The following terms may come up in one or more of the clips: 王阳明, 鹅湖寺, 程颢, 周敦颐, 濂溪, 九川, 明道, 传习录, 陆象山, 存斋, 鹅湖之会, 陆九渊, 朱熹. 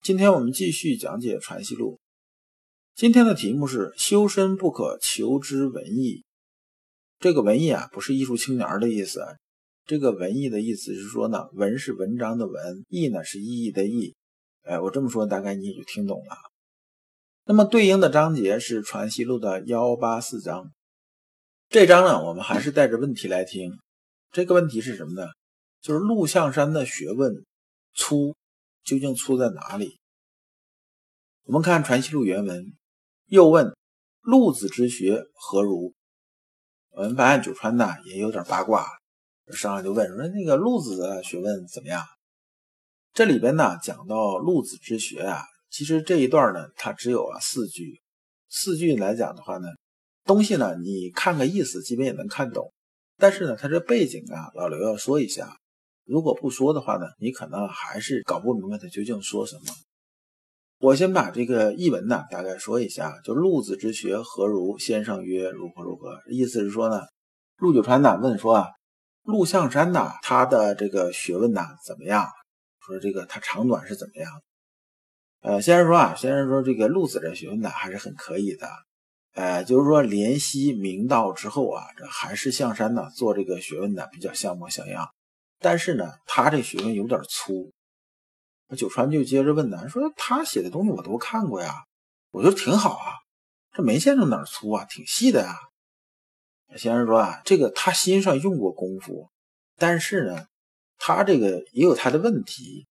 今天我们继续讲解《传习录》。今天的题目是修身不可求之文艺。这个文艺不是艺术青年的意思，这个文艺的意思是说呢，文是文章的文，艺呢是意义的意。我这么说大概你就听懂了。那么对应的章节是《传习录》的184章。这章呢，我们还是带着问题来听。这个问题是什么呢？就是陆象山的学问粗究竟粗在哪里？我们看《传习录》原文。又问陆子之学何如？我们发现九川呢也有点八卦，上来就问说那个陆子的学问怎么样？这里边呢讲到陆子之学其实这一段呢它只有四句。四句来讲的话呢，东西呢你看个意思基本也能看懂，但是呢它这背景老刘要说一下，如果不说的话呢，你可能还是搞不明白它究竟说什么。我先把这个译文呢大概说一下，就陆子之学何如，先生曰如何如何。意思是说呢，陆九川呢问说陆象山呢他的这个学问呢怎么样，说这个他长短是怎么样。先生说这个陆子的学问呢还是很可以的。就是说怜惜明道之后这还是象山呢做这个学问呢比较像模像样。但是呢他这学问有点粗。九川就接着问呢，说他写的东西我都看过呀，我觉得挺好这没见着哪儿粗挺细的先生说这个他心上用过功夫，但是呢他这个也有他的问题，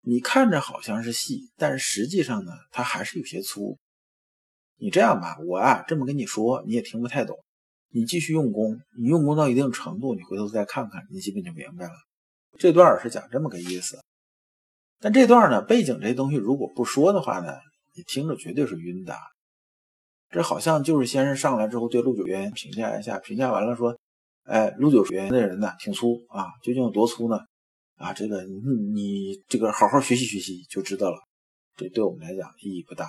你看着好像是细，但实际上呢他还是有些粗。你这样吧，我这么跟你说你也听不太懂，你继续用功，你用功到一定程度，你回头再看看，你基本就明白了。这段是讲这么个意思。但这段呢背景这东西如果不说的话呢，你听着绝对是晕的。这好像就是先生上来之后对陆九渊评价一下，评价完了说陆九渊那人呢挺粗究竟有多粗呢这个你这个好好学习学习就知道了，这对我们来讲意义不大。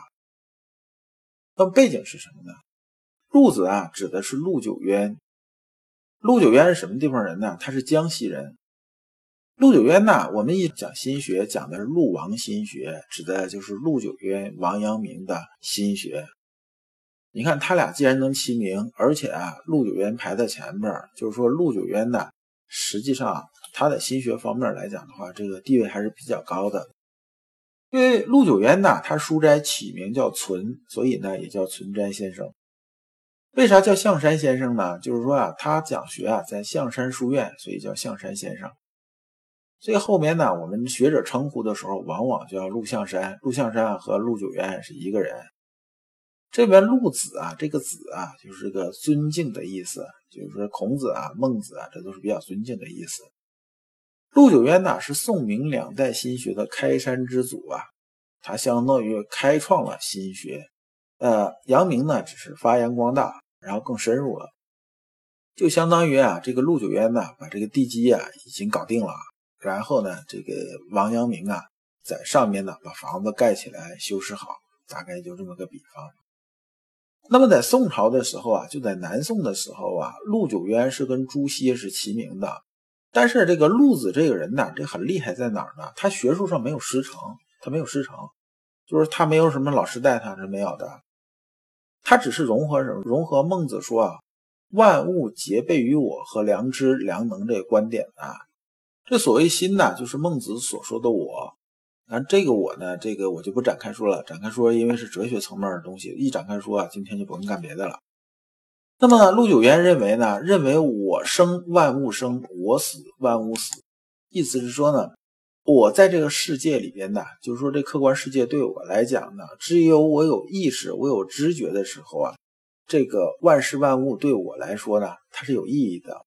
那么背景是什么呢？陆子指的是陆九渊。陆九渊是什么地方人呢？他是江西人。陆九渊呢，我们一讲心学讲的是陆王心学，指的就是陆九渊王阳明的心学。你看他俩既然能齐名，而且陆九渊排在前面，就是说陆九渊呢实际上他的心学方面来讲的话，这个地位还是比较高的。因为陆九渊呢他书斋起名叫存，所以呢也叫存斋先生。为啥叫象山先生呢？就是说他讲学在象山书院，所以叫象山先生。所以后面呢我们学者称呼的时候往往叫陆象山。陆象山和陆九渊是一个人。这边陆子这个子就是这个尊敬的意思，就是说孔子孟子这都是比较尊敬的意思。陆九渊呢是宋明两代心学的开山之祖他相当于开创了心学。阳明呢只是发扬光大，然后更深入了。就相当于这个陆九渊呢把这个地基已经搞定了。然后呢这个王阳明在上面呢把房子盖起来修饰好，大概就这么个比方。那么在宋朝的时候就在南宋的时候陆九渊是跟朱熹是齐名的。但是这个陆子这个人呢这很厉害在哪儿呢？他学术上没有师承，他没有师承，就是他没有什么老师带他是没有的。他只是融合什么？融合孟子说万物皆备于我和良知良能这个观点这所谓心呢就是孟子所说的我。但这个我呢这个我就不展开说了，展开说因为是哲学层面的东西，一展开说今天就不能干别的了。那么陆九渊认为呢，认为我生万物生，我死万物死。意思是说呢，我在这个世界里边呢，就是说这客观世界对我来讲呢，只有我有意识我有知觉的时候这个万事万物对我来说呢它是有意义的。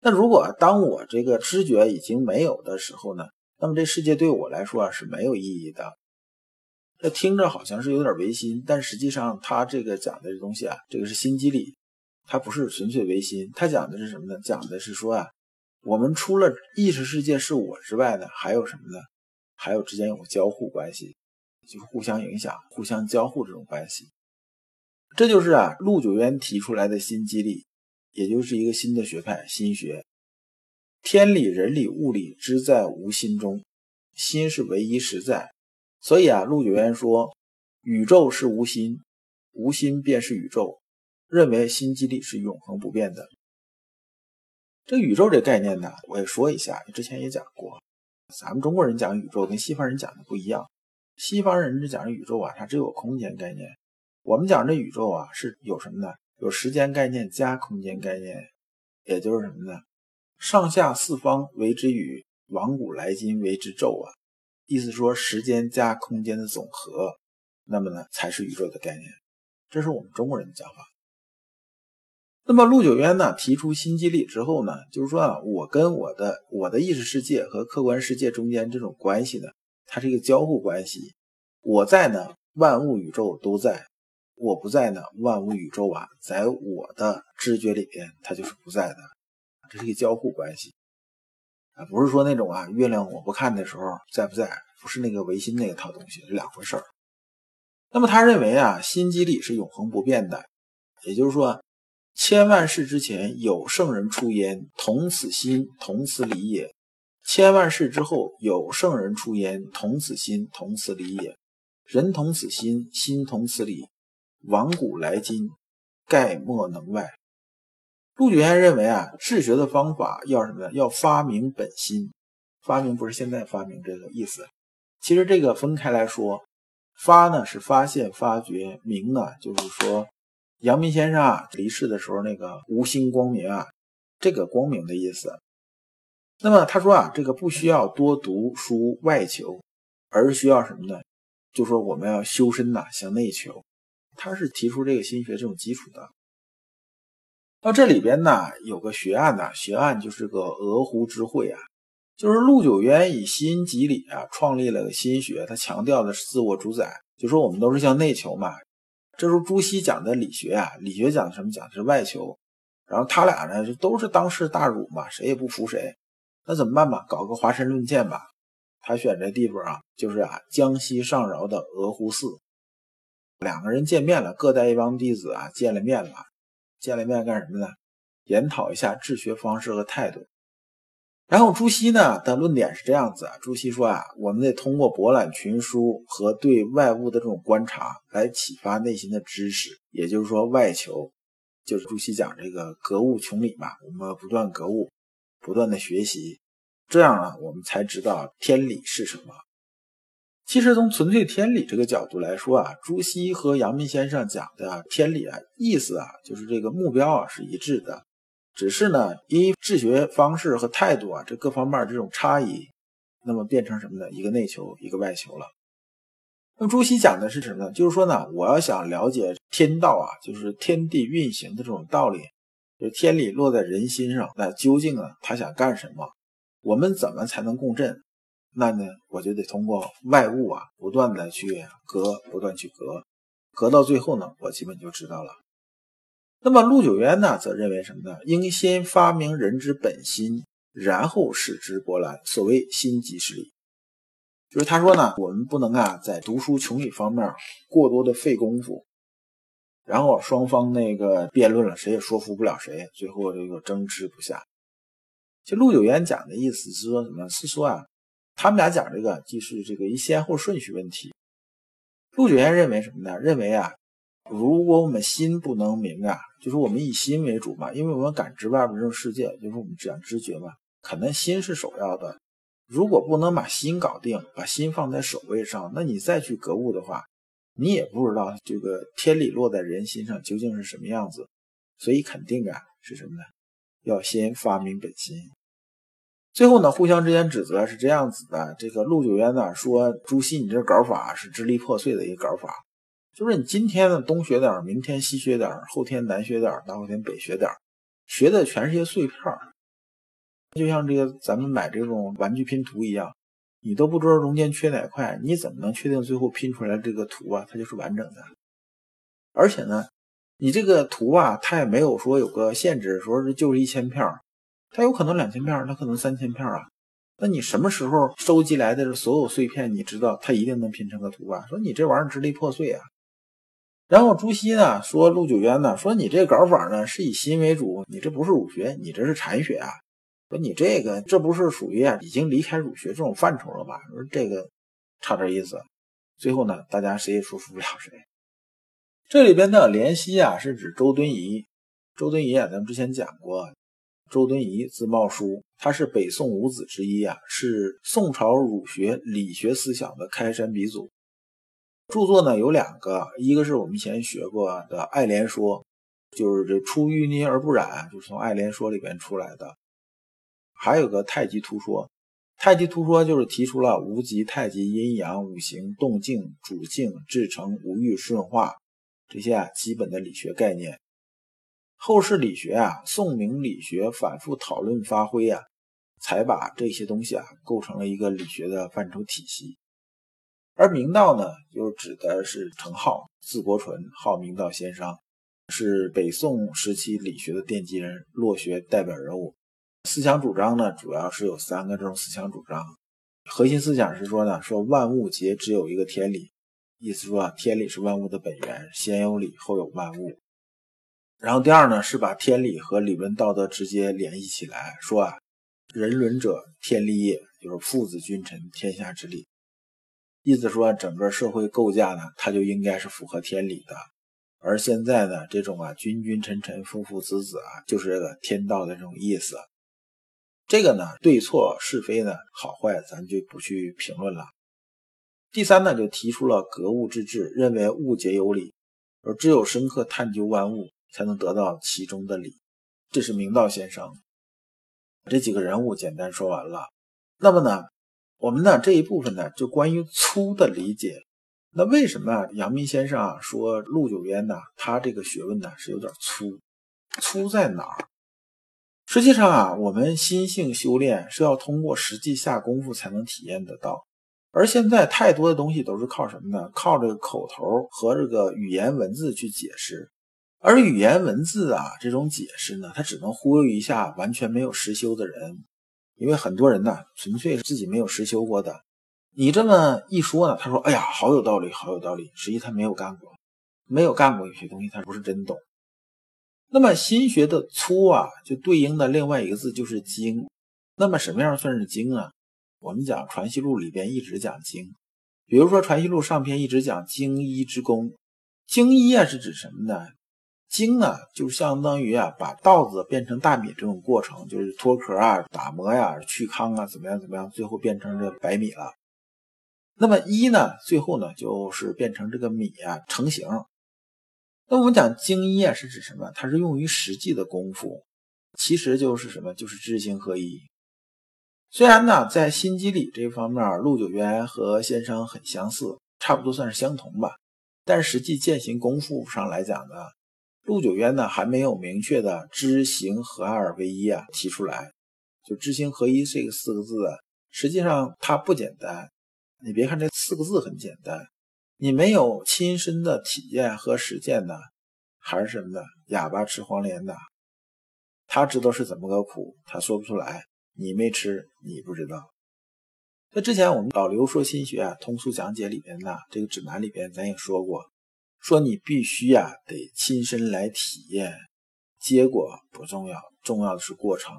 那如果当我这个知觉已经没有的时候呢，那么这世界对我来说啊是没有意义的。这听着好像是有点唯心，但实际上他这个讲的这东西啊，这个是心机理，他不是纯粹唯心。他讲的是什么呢？讲的是说啊，我们除了意识世界是我之外呢，还有什么呢？还有之间有个交互关系，就是互相影响、互相交互这种关系。这就是啊，陆九渊提出来的心机理，也就是一个新的学派——心学。天理、人理、物理之在无心中，心是唯一实在。所以啊，陆九渊说宇宙是无心，无心便是宇宙，认为心机理是永恒不变的。这宇宙这概念呢，我也说一下，之前也讲过，咱们中国人讲宇宙跟西方人讲的不一样。西方人讲的宇宙啊，它只有空间概念，我们讲这宇宙啊是有什么呢？有时间概念加空间概念，也就是什么呢？上下四方为之宇，往古来今为之宙啊。意思说时间加空间的总和，那么呢才是宇宙的概念。这是我们中国人的讲法。那么陆九渊呢提出心机理之后呢，就是说啊，我跟我的意识世界和客观世界中间这种关系呢，它是一个交互关系。我在呢，万物宇宙都在；我不在呢，万物宇宙啊在我的知觉里边它就是不在的。这是一个交互关系。不是说那种啊，月亮我不看的时候在不在，不是那个唯心那个套东西，是两回事儿。那么他认为啊，心机理是永恒不变的，也就是说，千万世之前有圣人出焉，同此心，同此理也；千万世之后有圣人出焉，同此心，同此理也。人同此心，心同此理，往古来今，概莫能外。陆九渊认为啊，治学的方法要什么呢？要发明本心。发明不是现在发明这个意思。其实这个分开来说，发呢是发现、发掘；明呢就是说，阳明先生啊离世的时候那个无心光明啊，这个光明的意思。那么他说啊，这个不需要多读书外求，而需要什么呢？就说我们要修身呐，向内求。他是提出这个心学这种基础的。到这里边呢有个学案呢，学案就是个鹅湖之会啊，就是陆九渊以心即理啊创立了个心学，他强调的是自我主宰，就说我们都是向内求嘛。这时候朱熹讲的理学啊，理学讲的什么？讲的是外求。然后他俩呢就都是当世大儒嘛，谁也不服谁，那怎么办吧？搞个华山论剑吧。他选这地方啊，就是啊江西上饶的鹅湖寺，两个人见面了，各带一帮弟子啊见了面了。见了面干什么呢？研讨一下治学方式和态度。然后朱熹呢的论点是这样子啊，朱熹说啊，我们得通过博览群书和对外物的这种观察来启发内心的知识，也就是说外求，就是朱熹讲这个格物穷理嘛，我们不断格物，不断的学习，这样呢我们才知道天理是什么。其实从纯粹天理这个角度来说啊，朱熹和阳明先生讲的天理啊，意思啊，就是这个目标啊是一致的，只是呢因治学方式和态度啊这各方面这种差异，那么变成什么呢？一个内求，一个外求了。那么朱熹讲的是什么呢？就是说呢，我要想了解天道啊，就是天地运行的这种道理，就是天理落在人心上，那究竟啊他想干什么？我们怎么才能共振？那呢，我就得通过外物啊，不断的去隔，不断去隔，隔到最后呢，我基本就知道了。那么陆九渊呢，则认为什么呢？应先发明人之本心，然后使之博览，所谓心即是理。就是他说呢，我们不能啊，在读书穷理方面过多的费功夫，然后双方那个辩论了，谁也说服不了谁，最后这个争执不下。其实陆九渊讲的意思是说什么？是说啊，他们俩讲这个就是这个一先后顺序问题。陆九渊认为什么呢？认为啊，如果我们心不能明啊，就是我们以心为主嘛，因为我们感知外面这种世界，就是我们讲知觉嘛，可能心是首要的。如果不能把心搞定，把心放在首位上，那你再去格物的话，你也不知道这个天理落在人心上究竟是什么样子。所以肯定啊是什么呢？要先发明本心。最后呢，互相之间指责是这样子的。这个陆九渊呢说，朱熹你这搞法是支离破碎的一个搞法，就是你今天呢东学点，明天西学点，后天南学点，大后天北学点，学的全是些碎片，就像这个咱们买这种玩具拼图一样，你都不知道中间缺哪块，你怎么能确定最后拼出来这个图啊它就是完整的？而且呢，你这个图啊它也没有说有个限制，说是就是1000票，它有可能2000票，它可能3000票啊。那你什么时候收集来的所有碎片，你知道它一定能拼成个图啊？说你这玩意儿支离破碎啊。然后朱熹呢说陆九渊呢说你这搞法呢是以心为主，你这不是儒学，你这是禅学啊。说你这不是属于啊已经离开儒学这种范畴了吧？说这个差点意思。最后呢，大家谁也说服不了谁。这里边的濂溪啊是指周敦颐。周敦颐啊咱们之前讲过，周敦颐字茂叔，他是北宋五子之一啊，是宋朝儒学理学思想的开山鼻祖。著作呢有两个，一个是我们以前学过的《爱莲说》，就是这出淤泥而不染，就是从《爱莲说》里边出来的。还有个太极图说，太极图说就是提出了无极、太极、阴阳、五行、动静、主静、至诚、无欲、顺化这些基本的理学概念。后世理学啊，宋明理学反复讨论发挥啊，才把这些东西啊构成了一个理学的范畴体系。而明道呢，就指的是程颢，字伯纯，号明道先生，是北宋时期理学的奠基人，落学代表人物。思想主张呢，主要是有3个这种思想主张。核心思想是说呢，说万物皆只有一个天理，意思说啊，天理是万物的本源，先有理，后有万物。然后第二呢，是把天理和理论道德直接联系起来，说啊，人伦者，天理也，就是父子君臣天下之理。意思说，整个社会构架呢，它就应该是符合天理的。而现在呢，这种啊，君君臣臣，父父子子啊，就是这个天道的这种意思。这个呢，对错是非呢，好坏咱们就不去评论了。第三呢，就提出了格物致知，认为物皆有理，而只有深刻探究万物，才能得到其中的理。这是明道先生。这几个人物简单说完了。那么呢，我们呢这一部分呢，就关于粗的理解。那为什么阳明先生啊说陆九渊呢，他这个学问呢是有点粗？粗在哪儿？实际上啊，我们心性修炼是要通过实际下功夫才能体验得到。而现在太多的东西都是靠什么呢？靠这个口头和这个语言文字去解释。而语言文字啊这种解释呢，它只能忽悠一下完全没有实修的人。因为很多人呢纯粹是自己没有实修过的。你这么一说呢，他说哎呀好有道理好有道理，实际他没有干过。没有干过有些东西他不是真懂。那么心学的粗啊，就对应的另外一个字就是精。那么什么样算是精呢？我们讲传习录里边一直讲精，比如说传习录上篇一直讲精一之功。精一啊是指什么呢？精呢就相当于啊把稻子变成大米这种过程，就是脱壳啊、打磨呀、去糠啊，怎么样怎么样，最后变成这白米了。那么一呢，最后呢就是变成这个米啊成型。那我们讲精一啊是指什么？它是用于实际的功夫，其实就是什么？就是知行合一。虽然呢在心机理这方面陆九渊和先生很相似，差不多算是相同吧，但实际践行功夫上来讲呢，陆九渊呢还没有明确的知行合二为一啊提出来。就知行合一这个4个字啊，实际上它不简单。你别看这4个字很简单，你没有亲身的体验和实践呢，还是什么呢？哑巴吃黄连的。他知道是怎么个苦，他说不出来，你没吃，你不知道。那之前我们老刘说心学啊，通俗讲解里边呢，这个指南里边咱也说过，说你必须啊得亲身来体验，结果不重要，重要的是过程。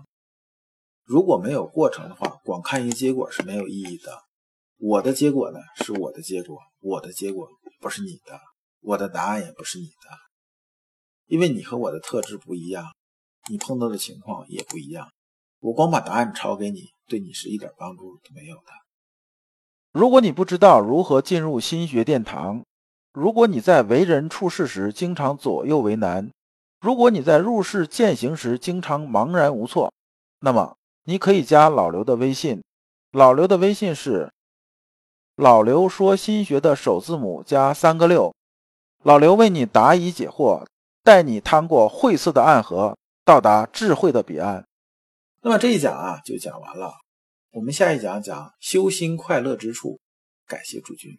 如果没有过程的话，光看一个结果是没有意义的。我的结果呢是我的结果，我的结果不是你的，我的答案也不是你的，因为你和我的特质不一样，你碰到的情况也不一样，我光把答案抄给你，对你是一点帮助都没有的。如果你不知道如何进入心学殿堂，如果你在为人处事时经常左右为难，如果你在入世践行时经常茫然无措，那么你可以加老刘的微信，老刘的微信是老刘说心学的首字母加3个6，老刘为你答疑解惑，带你趟过晦涩的暗河，到达智慧的彼岸。那么这一讲啊就讲完了。我们下一讲讲修心快乐之处。感谢诸君。